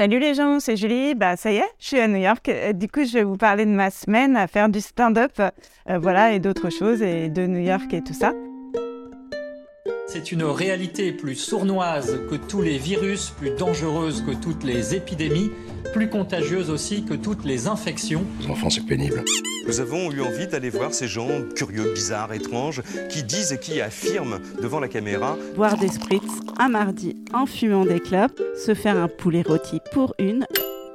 Salut les gens, c'est Julie. Bah ça y est, je suis à New York. Du coup, je vais vous parler de ma semaine à faire du stand-up, et d'autres choses, et de New York et tout ça. C'est une réalité plus sournoise que tous les virus, plus dangereuse que toutes les épidémies, plus contagieuse aussi que toutes les infections. Les enfants, c'est pénible. Nous avons eu envie d'aller voir ces gens curieux, bizarres, étranges, qui disent et qui affirment devant la caméra. Boire des spritz un mardi en fumant des clopes, se faire un poulet rôti pour une,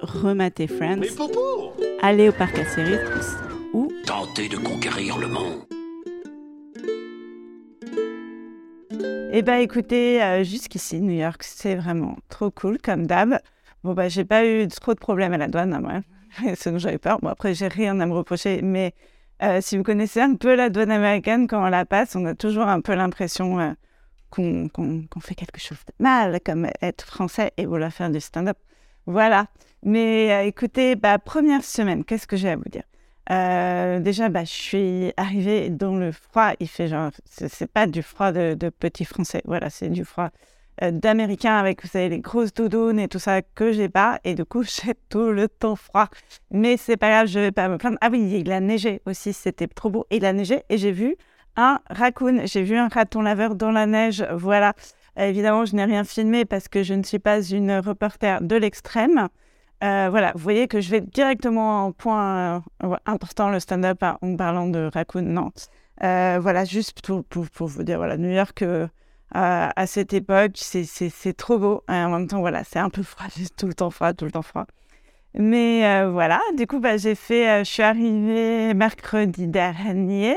remater Friends, mais pour aller au parc Astérix ou tenter de conquérir le monde. Eh bien, écoutez, jusqu'ici, New York, c'est vraiment trop cool, comme d'hab. Bon, bah, j'ai pas eu trop de problèmes à la douane, hein, moi. Sinon, j'avais peur. Bon, après, j'ai rien à me reprocher. Mais si vous connaissez un peu la douane américaine, quand on la passe, on a toujours un peu l'impression qu'on fait quelque chose de mal, comme être français et vouloir faire du stand-up. Voilà. Mais écoutez, bah, première semaine, qu'est-ce que j'ai à vous dire ? Déjà, je suis arrivée dans le froid. Il fait genre, c'est pas du froid de petit français. Voilà, c'est du froid d'américain avec, vous savez, les grosses doudounes et tout ça que j'ai pas. Et du coup, j'ai tout le temps froid. Mais c'est pas grave, je vais pas me plaindre. Ah oui, il a neigé aussi. C'était trop beau. Il a neigé et j'ai vu un raccoon. J'ai vu un raton laveur dans la neige. Voilà. Évidemment, je n'ai rien filmé parce que je ne suis pas une reporter de l'extrême. Voilà, vous voyez que je vais directement au point important, le stand-up, hein, en parlant de raccoon. Non, voilà, juste pour vous dire, voilà, New York à cette époque, c'est trop beau. En même temps, voilà, c'est un peu froid, juste tout le temps froid. Mais voilà, du coup, j'ai fait, je suis arrivée mercredi dernier.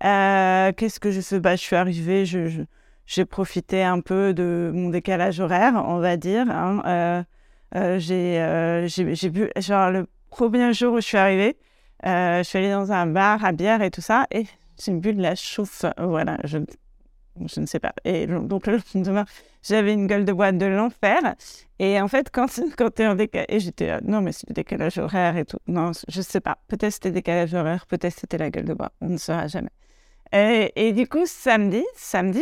Qu'est-ce que je fais ? Je suis arrivée, j'ai profité un peu de mon décalage horaire, on va dire, hein. J'ai bu, genre le premier jour où je suis arrivée, je suis allée dans un bar à bière et tout ça, et j'ai bu de la chouffe, voilà, je ne sais pas. Et donc le lendemain, j'avais une gueule de bois de l'enfer, et en fait, quand t'es en décalage, j'étais là, non mais c'est le décalage horaire et tout, non, je sais pas, peut-être c'était décalage horaire, peut-être c'était la gueule de bois, on ne saura jamais. Et du coup, samedi,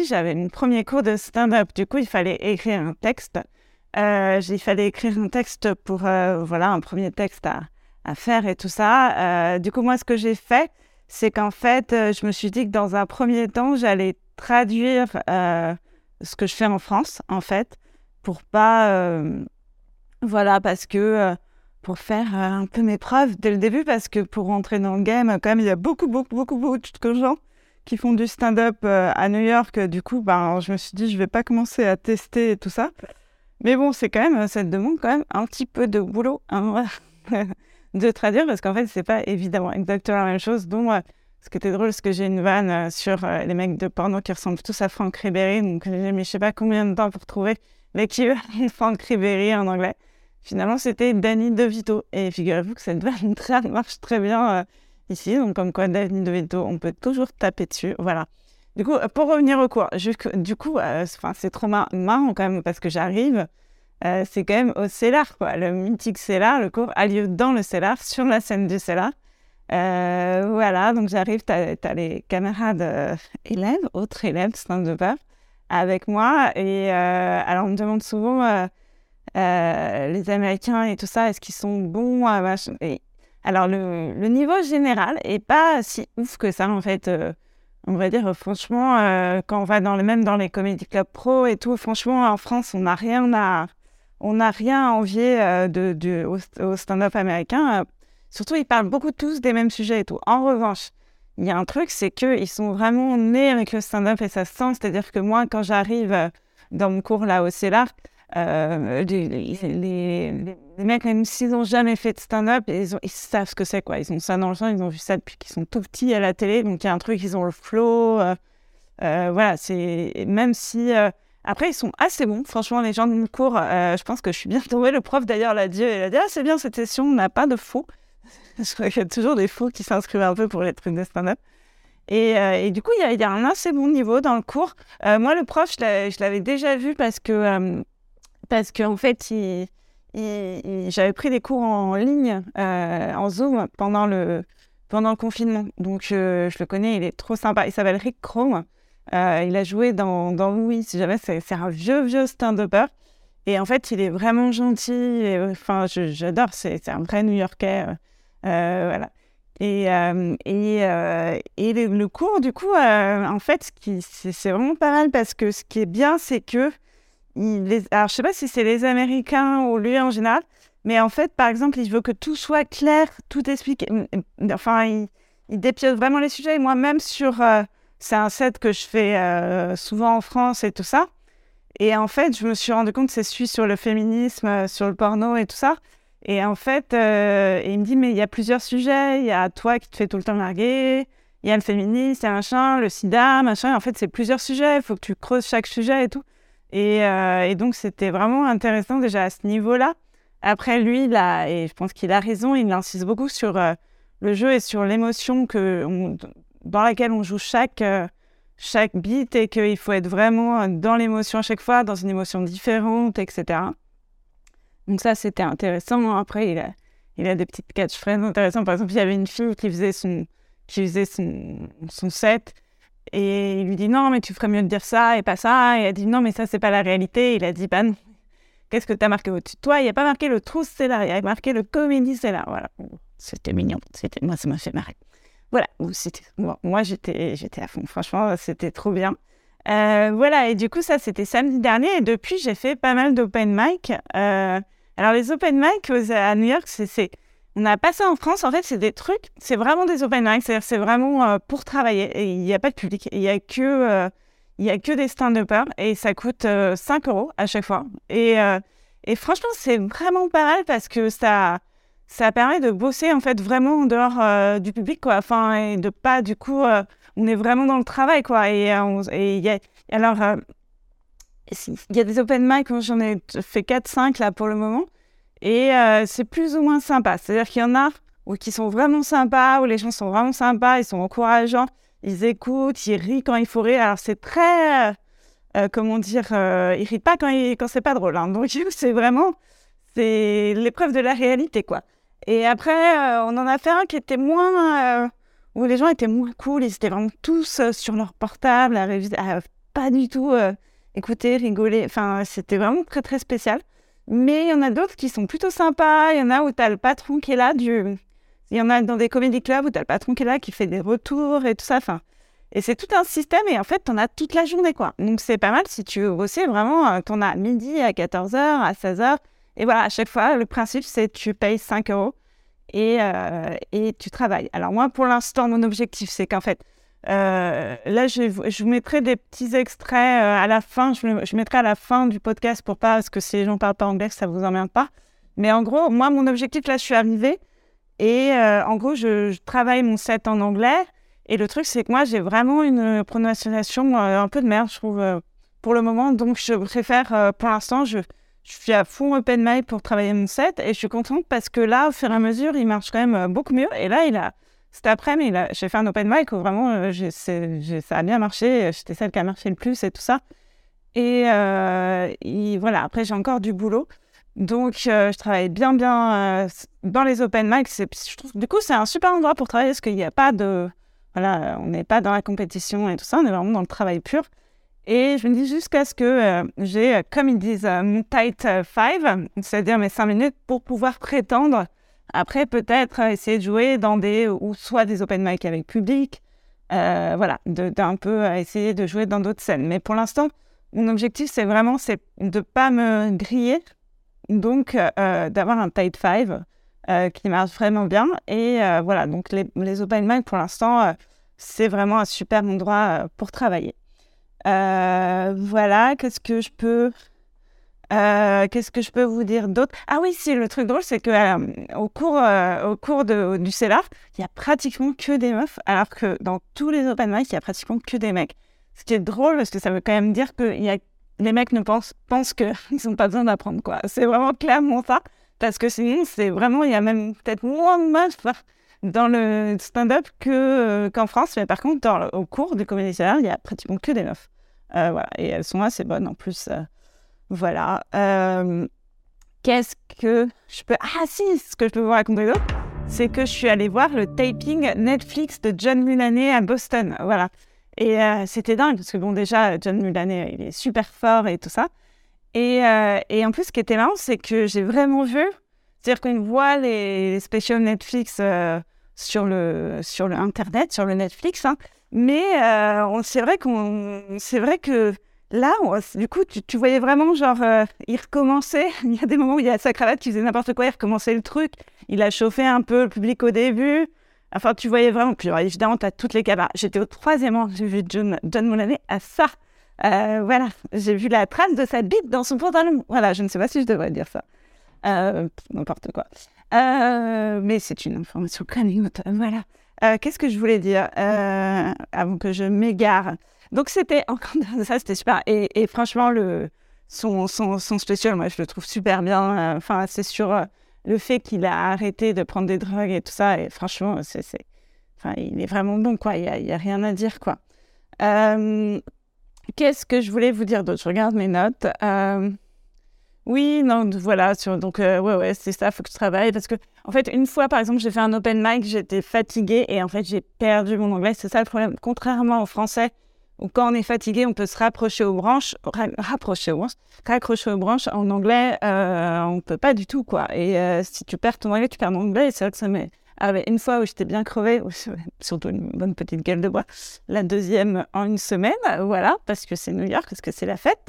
j'avais mon premier cours de stand-up, du coup, il fallait écrire un texte. Il fallait écrire un texte pour, un premier texte à faire et tout ça. Du coup, moi, ce que j'ai fait, c'est qu'en fait, je me suis dit que dans un premier temps, j'allais traduire ce que je fais en France, en fait, pour pas... parce que... pour faire un peu mes preuves dès le début, parce que pour rentrer dans le game, quand même, il y a beaucoup de gens qui font du stand-up à New York. Du coup, je me suis dit, je vais pas commencer à tester et tout ça. Mais bon, c'est quand même, ça te demande quand même un petit peu de boulot, hein, de traduire, parce qu'en fait, c'est pas évidemment exactement la même chose. Donc, ce qui était drôle, c'est que j'ai une vanne sur les mecs de porno qui ressemblent tous à Franck Ribéry. Donc, j'ai mis je sais pas combien de temps pour trouver l'équivalent de Franck Ribéry en anglais. Finalement, c'était Danny DeVito. Et figurez-vous que cette vanne marche très bien ici. Donc, comme quoi, Danny DeVito, on peut toujours taper dessus. Voilà. Du coup, pour revenir au cours, c'est trop marrant quand même, parce que j'arrive, c'est quand même au Cellar, quoi. Le mythique Cellar, le cours a lieu dans le Cellar, sur la scène du Cellar. Voilà, donc j'arrive, t'as les camarades autres élèves, stand-upers, avec moi. Et alors, on me demande souvent, les Américains et tout ça, est-ce qu'ils sont bons à machin ? Et alors, le niveau général n'est pas si ouf que ça, en fait. On va dire, franchement, quand on va dans les comédie clubs pro et tout, franchement, en France, on n'a rien à envier au stand-up américain. Surtout, ils parlent beaucoup tous des mêmes sujets et tout. En revanche, il y a un truc, c'est qu'ils sont vraiment nés avec le stand-up et ça se sent. C'est-à-dire que moi, quand j'arrive dans mon cours là au Cellar, les mecs, même s'ils n'ont jamais fait de stand-up, ils savent ce que c'est, quoi. Ils ont ça dans le sang, ils ont vu ça depuis qu'ils sont tout petits à la télé. Donc, il y a un truc, ils ont le flow. Voilà, c'est... Même si... Après, ils sont assez bons. Franchement, les gens de mon cours, je pense que je suis bien tombée. Le prof, d'ailleurs, l'a dit. Il a dit, c'est bien cette session, on n'a pas de faux. Je crois qu'il y a toujours des faux qui s'inscrivent un peu pour les trucs de stand-up. Et du coup, il y a un assez bon niveau dans le cours. Moi, le prof, je l'avais déjà vu parce que en fait, j'avais pris des cours en ligne, en Zoom, pendant le confinement. Donc, je le connais, il est trop sympa. Il s'appelle Rick Chrome. Il a joué dans Louis, si jamais. C'est un vieux stand-upper. Et en fait, il est vraiment gentil. Et, enfin, j'adore. C'est un vrai New-Yorkais. Voilà. Et le cours, du coup, en fait, c'est vraiment pas mal parce que ce qui est bien, c'est que... Alors, je sais pas si c'est les Américains ou lui en général, mais en fait, par exemple, il veut que tout soit clair, tout expliqué. Enfin, il dépiaute vraiment les sujets. Et moi, même sur... c'est un set que je fais souvent en France et tout ça. Et en fait, je me suis rendu compte, c'est celui sur le féminisme, sur le porno et tout ça. Et en fait, il me dit, mais il y a plusieurs sujets. Il y a toi qui te fais tout le temps larguer. Il y a le féminisme, il y a machin, le sida, machin. Et en fait, c'est plusieurs sujets. Il faut que tu creuses chaque sujet et tout. Et donc, c'était vraiment intéressant déjà à ce niveau-là. Après, lui, là, et je pense qu'il a raison, il insiste beaucoup sur le jeu et sur l'émotion dans laquelle on joue chaque beat et qu'il faut être vraiment dans l'émotion à chaque fois, dans une émotion différente, etc. Donc ça, c'était intéressant. Après, il a des petites catchphrases intéressantes. Par exemple, il y avait une fille qui faisait son set et il lui dit « Non, mais tu ferais mieux de dire ça et pas ça. » Et elle dit « Non, mais ça, c'est pas la réalité. » Et il a dit « Ben, qu'est-ce que t'as marqué au-dessus de toi? Il n'y a pas marqué le trou, c'est là. Il y a marqué le comédie, c'est là. » Voilà. C'était mignon. Moi, ça m'a fait marrer. Voilà, bon, moi j'étais à fond, franchement, c'était trop bien. Voilà, et du coup, ça c'était samedi dernier, et depuis j'ai fait pas mal d'open mic. Alors, les open mic à New York, on n'a pas ça en France, en fait, c'est des trucs, c'est vraiment des open mic, c'est-à-dire c'est vraiment pour travailler, et il n'y a pas de public, il n'y a que des stand-uppers, et ça coûte 5 € à chaque fois. Et franchement, c'est vraiment pas mal parce que ça permet de bosser en fait vraiment en dehors du public quoi, enfin et de pas du coup on est vraiment dans le travail quoi et il y a des open mic, j'en ai fait 4-5 là pour le moment et c'est plus ou moins sympa, c'est-à-dire qu'il y en a qui sont vraiment sympas, où les gens sont vraiment sympas, ils sont encourageants, ils écoutent, ils rient quand il faut rire, alors c'est très comment dire, ils rient pas quand c'est pas drôle hein. Donc c'est vraiment l'épreuve de la réalité quoi. Et après, on en a fait un qui était moins... où les gens étaient moins cool, ils étaient vraiment tous sur leur portable, pas du tout écouter, rigoler. Enfin, c'était vraiment très, très spécial. Mais il y en a d'autres qui sont plutôt sympas. Il y en a où t'as le patron qui est là. Il y en a dans des comedy clubs où t'as le patron qui est là, qui fait des retours et tout ça. Enfin, et c'est tout un système. Et en fait, t'en as toute la journée, quoi. Donc, c'est pas mal si tu veux bosser vraiment. T'en as à midi, à 14h, à 16h. Et voilà, à chaque fois, le principe, c'est que tu payes 5 € et tu travailles. Alors moi, pour l'instant, mon objectif, c'est qu'en fait, là, je vous mettrai des petits extraits à la fin. Je mettrai à la fin du podcast parce que si les gens ne parlent pas anglais, ça ne vous emmerde pas. Mais en gros, moi, mon objectif, là, je suis arrivée. Et en gros, je travaille mon set en anglais. Et le truc, c'est que moi, j'ai vraiment une prononciation un peu de merde, je trouve, pour le moment. Donc, je préfère, pour l'instant, je suis à fond open mic pour travailler mon set et je suis contente parce que là, au fur et à mesure, il marche quand même beaucoup mieux. Et là, cet après-midi, j'ai fait un open mic où vraiment, ça a bien marché. J'étais celle qui a marché le plus et tout ça. Et voilà, après, j'ai encore du boulot. Donc, je travaille bien dans les open mic. Je trouve, du coup, c'est un super endroit pour travailler parce qu'il n'y a pas de... Voilà, on n'est pas dans la compétition et tout ça. On est vraiment dans le travail pur. Et je me dis jusqu'à ce que j'ai, comme ils disent, mon tight five, c'est-à-dire mes 5 minutes, pour pouvoir prétendre, après peut-être essayer de jouer dans ou soit des open mic avec public, voilà, d'un peu essayer de jouer dans d'autres scènes. Mais pour l'instant, mon objectif, c'est vraiment de ne pas me griller, donc d'avoir un tight five qui marche vraiment bien. Et voilà, donc les open mic, pour l'instant, c'est vraiment un super endroit pour travailler. Voilà, qu'est-ce que je peux vous dire d'autre? Ah oui, si, le truc drôle, c'est que au cours du Cellar, il y a pratiquement que des meufs, alors que dans tous les open mic, il y a pratiquement que des mecs. Ce qui est drôle, parce que ça veut quand même dire que les mecs pensent qu'ils n'ont pas besoin d'apprendre, quoi. C'est vraiment clairement ça, parce que sinon, c'est vraiment, il y a même peut-être moins de meufs dans le stand-up qu'en France, mais par contre, au cours du Comedy Cellar, il y a pratiquement que des meufs. Voilà, et elles sont assez bonnes en plus. Voilà. Qu'est-ce que je peux... Ah si, ce que je peux vous raconter d'autre, c'est que je suis allée voir le taping Netflix de John Mulaney à Boston. Voilà. Et c'était dingue, parce que bon, déjà, John Mulaney, il est super fort et tout ça. Et en plus, ce qui était marrant, c'est que j'ai vraiment vu, c'est-à-dire qu'on voit les specials Netflix sur le Internet, sur le Netflix, hein, mais c'est vrai que là, du coup, tu voyais vraiment, genre, il recommençait. Il y a des moments où il y a sa cravate qui faisait n'importe quoi, il recommençait le truc. Il a chauffé un peu le public au début. Enfin, tu voyais vraiment. Puis, alors, évidemment, tu as toutes les caméras. J'étais au 3e rang, j'ai vu John Mulaney à ça. Voilà, j'ai vu la trace de sa bite dans son pantalon. Voilà, je ne sais pas si je devrais dire ça. N'importe quoi. Mais c'est une information connue. Voilà. Qu'est-ce que je voulais dire avant que je m'égare? Donc, c'était encore ça, c'était super. Et franchement, son spécial, moi, je le trouve super bien. Enfin, c'est sur le fait qu'il a arrêté de prendre des drogues et tout ça. Et franchement, enfin, il est vraiment bon, quoi. Il y a rien à dire, quoi. Qu'est-ce que je voulais vous dire d'autre? Je regarde mes notes. Oui, non, voilà. Donc, ouais, c'est ça, il faut que je travaille. Parce que, en fait, une fois, par exemple, j'ai fait un open mic, j'étais fatiguée et en fait, j'ai perdu mon anglais. C'est ça le problème. Contrairement au français, ou quand on est fatigué, on peut se raccrocher aux branches. En anglais, on ne peut pas du tout, quoi. Et si tu perds ton anglais, tu perds ton anglais. Et c'est vrai que ça m'est... Ah, mais une fois où j'étais bien crevée, surtout une bonne petite gueule de bois, la deuxième en une semaine, voilà, parce que c'est New York, parce que c'est la fête.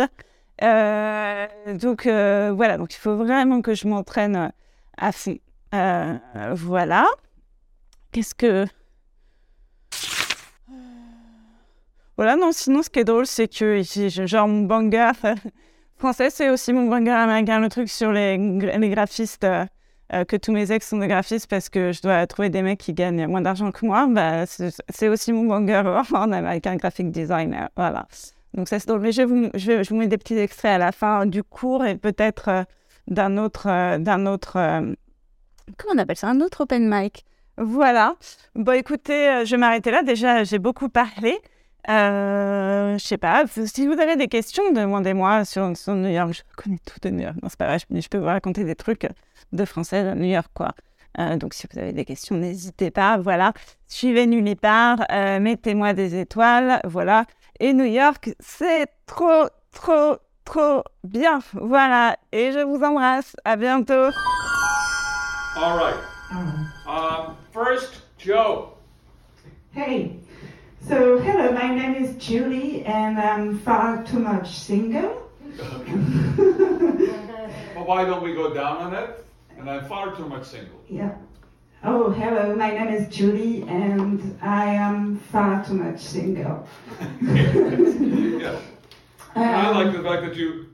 Donc, voilà, donc il faut vraiment que je m'entraîne à fond. Voilà. Qu'est-ce que... Voilà, non, sinon, ce qui est drôle, c'est que, genre, mon banger français, c'est aussi mon banger américain, le truc sur les graphistes, que tous mes ex sont des graphistes parce que je dois trouver des mecs qui gagnent moins d'argent que moi. Bah, c'est aussi mon banger en américain, graphic designer. Voilà. Donc, ça, c'est drôle. Mais je vous mets des petits extraits à la fin du cours et peut-être d'un autre, comment on appelle ça? Un autre open mic. Voilà. Bon, écoutez, je vais m'arrêter là. Déjà, j'ai beaucoup parlé. Je sais pas, si vous avez des questions, demandez-moi sur New York. Je connais tout de New York. Non, c'est pas vrai, je peux vous raconter des trucs de français à New York, quoi. Donc, si vous avez des questions, n'hésitez pas, voilà. Suivez Nulle Part, mettez-moi des étoiles, voilà. Et New York, c'est trop, trop, trop bien. Voilà, et je vous embrasse. À bientôt. All right. First, Joe. Hey. So, hello, my name is Julie, and I'm far too much single. Well, why don't we go down on it? And I'm far too much single. Yeah. Oh, hello, my name is Julie, and I am far too much single. Yeah. I like the fact that you...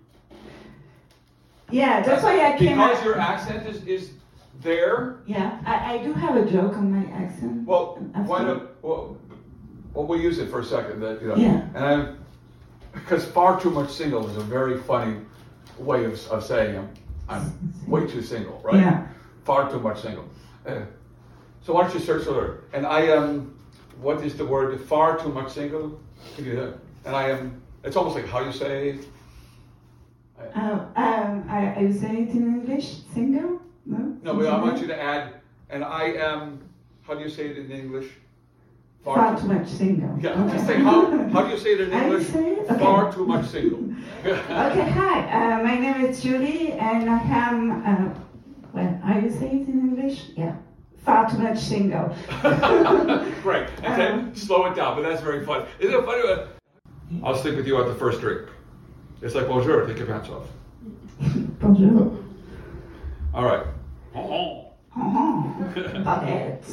Yeah, that's why I came out... Because your accent is there? Yeah, I do have a joke on my accent. Well, why don't... Well, we'll use it for a second. Yeah. And because far too much single is a very funny way of saying I'm way too single, right? Yeah. Far too much single. So why don't you search the word? And I am, what is the word? Far too much single? Can you do that? And I am, it's almost like how you say. I say it in English, single? No? No, but I want you to add, and I am, how do you say it in English? Far too much single. Yeah, okay. Just say, how do you say it in English? Okay. Far too much single. Okay, hi, my name is Julie, and I am, how do you say it in English? Yeah, far too much single. Great, and then slow it down, but that's very fun. Isn't it funny? I'll stick with you at the first drink. It's like, bonjour, take your pants off. Bonjour. All right. Baguette.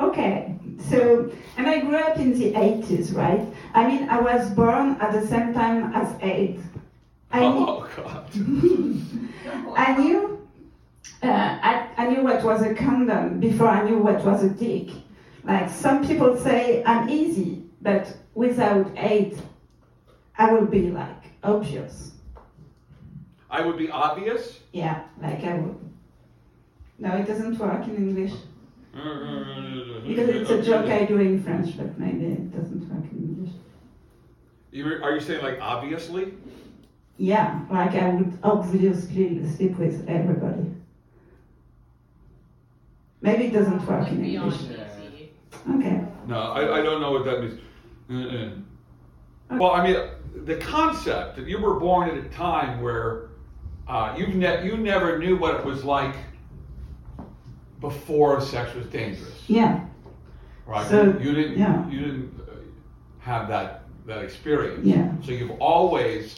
Okay, so, and I grew up in the 80s, right? I mean, I was born at the same time as AIDS. God. I knew what was a condom before I knew what was a dick. Like, some people say I'm easy, but without AIDS, I would be, like, obvious. I would be obvious? Yeah, like I would. No, it doesn't work in English. Because it's a joke I do in French, but maybe it doesn't work in English. Are you saying like obviously? Yeah, like I would obviously sleep with everybody. Maybe it doesn't work in English. Okay. No, I don't know what that means. Well, I mean, the concept that you were born at a time where you never knew what it was like before sex was dangerous. Yeah. Right. So, you didn't have that experience. Yeah. So you've always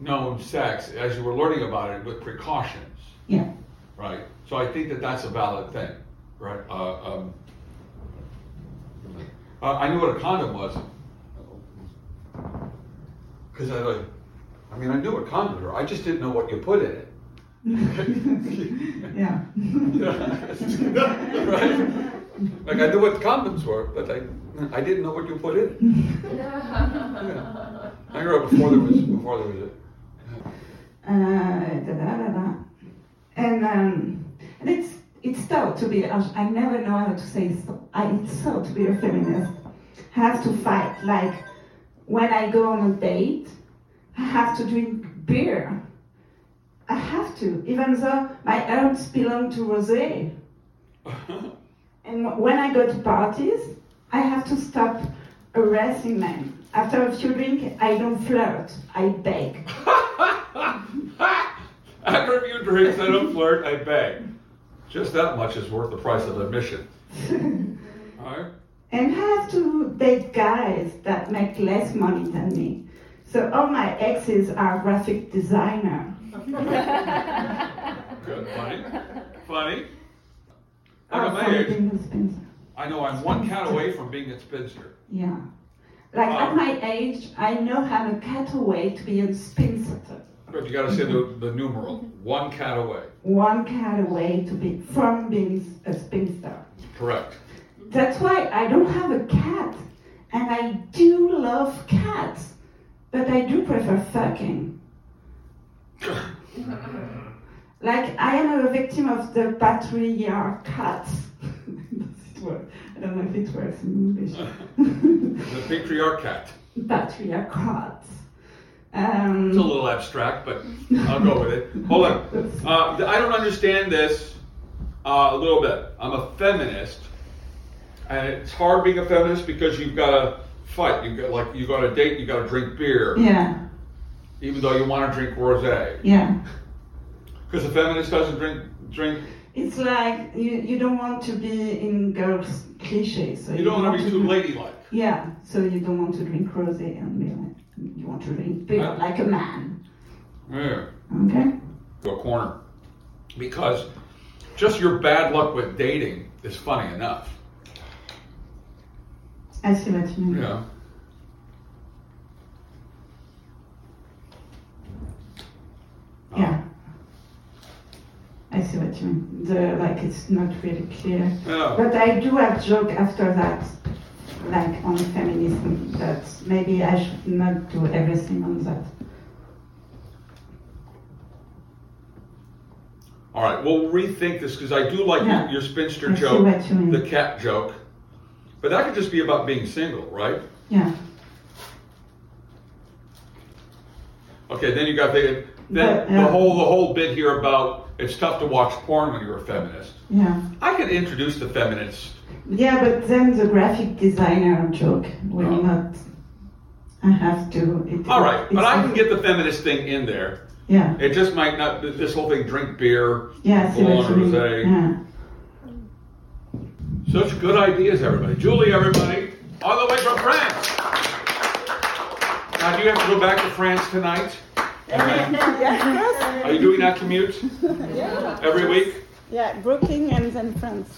known sex as you were learning about it with precautions. Yeah. Right. So I think that that's a valid thing. Right. I knew what a condom was. Because I knew what condoms were. I just didn't know what you put in it. Yeah. Right? Like, I knew what condoms were, but I didn't know what you put in it. Yeah. I grew up before there was a... And it's thought to be, I never know how to say it, it's thought to be a feminist. Have to fight, like, when I go on a date, I have to drink beer. I have to, even though my herbs belong to rosé. And when I go to parties, I have to stop harassing men. After a few drinks, I don't flirt, I beg. After a few drinks, I don't flirt, I beg. Just that much is worth the price of admission. All right? And I have to date guys that make less money than me. So all my exes are graphic designer. Good, funny. I know I'm one cat away from being a spinster. Yeah. Like at my age, I know I'm a cat away to be a spinster. But you got to say the numeral, one cat away. One cat away from being a spinster. Correct. That's why I don't have a cat, and I do love cats, but I do prefer fucking. Like, I am a victim of the patriarchate. Does it work? I don't know if it works in English. The patriarchate. Patriarchate. It's a little abstract, but I'll go with it. Hold on. I don't understand this a little bit. I'm a feminist. And it's hard being a feminist because you've got to fight. You got to date. You got to drink beer. Yeah. Even though you want to drink rosé. Yeah. Because a feminist doesn't drink. It's like you don't want to be in girls' cliches. So you don't want to be too ladylike. Yeah. So you don't want to drink rosé and be like, you want to drink beer like a man. Yeah. Okay. To a corner, because just your bad luck with dating is funny enough. I see what you mean. Yeah. Yeah. I see what you mean. It's not really clear. Yeah. But I do have joke after that, like on feminism, that maybe I should not do everything on that. All right, we'll rethink this because I do like your spinster joke, the cat joke. But that could just be about being single, right? Yeah. Okay, then you got the whole bit here about it's tough to watch porn when you're a feminist. Yeah. I could introduce the feminists. Yeah, but then the graphic designer joke will not. I have to. All right, but I can get the feminist thing in there. Yeah. It just might not. This whole thing, drink beer. Yeah. Such good ideas, everybody. Julie, everybody, all the way from France. Now, do you have to go back to France tonight? Yes. Are you doing that commute? Yeah. Every week? Yeah, Brooklyn and then France.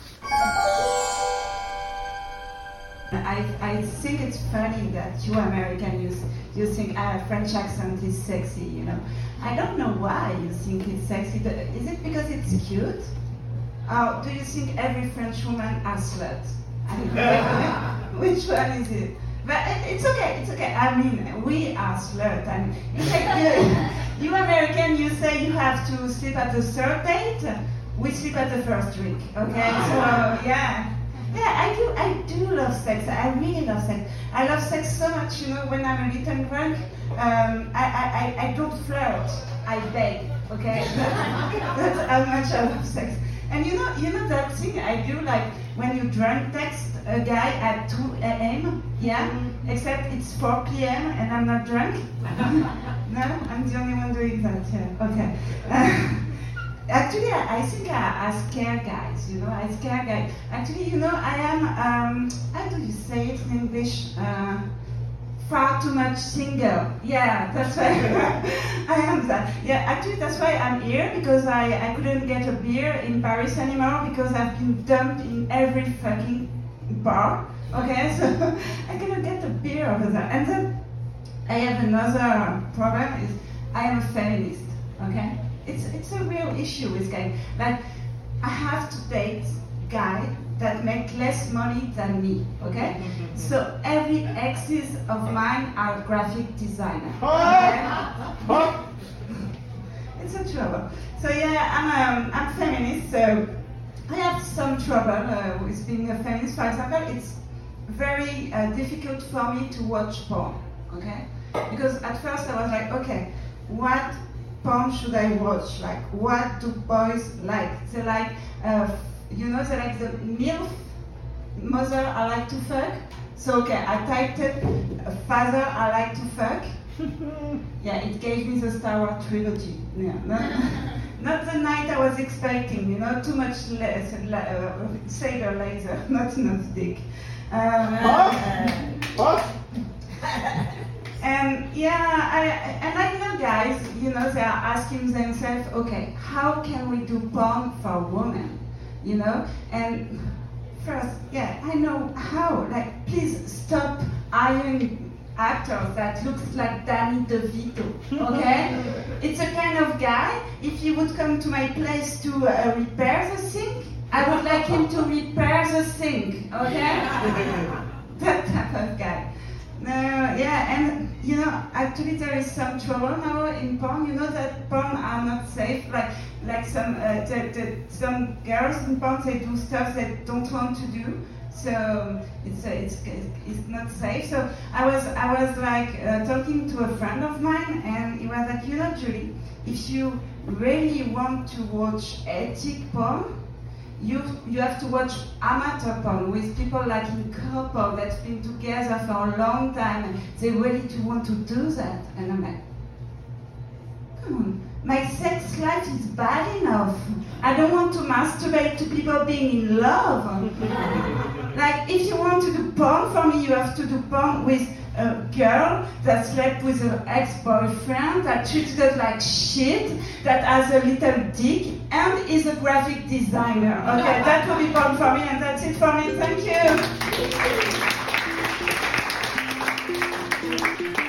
I think it's funny that you Americans, you think French accent is sexy, you know. I don't know why you think it's sexy, but is it because it's cute? Do you think every French woman are sluts? Which one is it? But it's okay. I mean, we are sluts. I mean, it's like you American, you say you have to sleep at the third date. We sleep at the first drink. Okay, so I do love sex. I really love sex. I love sex so much. You know, when I'm a little drunk, I don't flirt. I beg. Okay, that's how much I love sex. And you know that thing I do, like when you drunk text a guy at 2 a.m., yeah? Mm-hmm. Except it's 4 p.m. and I'm not drunk? No? I'm the only one doing that, yeah. Okay. Actually, I think I scare guys, you know, I scare guys. Actually, you know, I am, how do you say it in English? Far too much single. Yeah, that's why I am that. Yeah, actually, that's why I'm here, because I couldn't get a beer in Paris anymore, because I've been dumped in every fucking bar. Okay, so I cannot get a beer over there. And then I have another problem, is I am a feminist, okay? It's a real issue with guys. Like, I have to date guys that make less money than me, okay? So every exes of mine are graphic designer. Okay? It's a trouble. So yeah, I'm feminist, so I have some trouble with being a feminist. For example, it's very difficult for me to watch porn, okay? Because at first I was like, okay, what porn should I watch? Like, what do boys like? They like, you know, they like the MILF, mother I like to fuck. So okay, I typed it, father I like to fuck. Yeah, it gave me the Star Wars trilogy. Yeah, not the night I was expecting, you know, too much less, sailor laser, not enough dick. And yeah, I know guys, you know, they are asking themselves, okay, how can we do porn for women, you know? And first, yeah, I know how, like, please stop hiring actors that looks like Danny DeVito, okay? It's a kind of guy, if he would come to my place to repair the sink, I would like him to repair the sink, okay? That type of guy. No, yeah, and you know, actually there is some trouble now in porn. You know that porn are not safe. Like some girls in porn, they do stuff they don't want to do. So it's not safe. So I was like talking to a friend of mine, and he was like, you know, Julie, if you really want to watch ethic porn, You have to watch amateur porn with people like in couple that's been together for a long time and they really do want to do that. And I'm like, come on, my sex life is bad enough. I don't want to masturbate to people being in love. Like, if you want to do porn for me, you have to do porn with a girl that slept with her ex-boyfriend, that treated her like shit, that has a little dick, and is a graphic designer. Okay, that will be porn for me, and that's it for me. Thank you.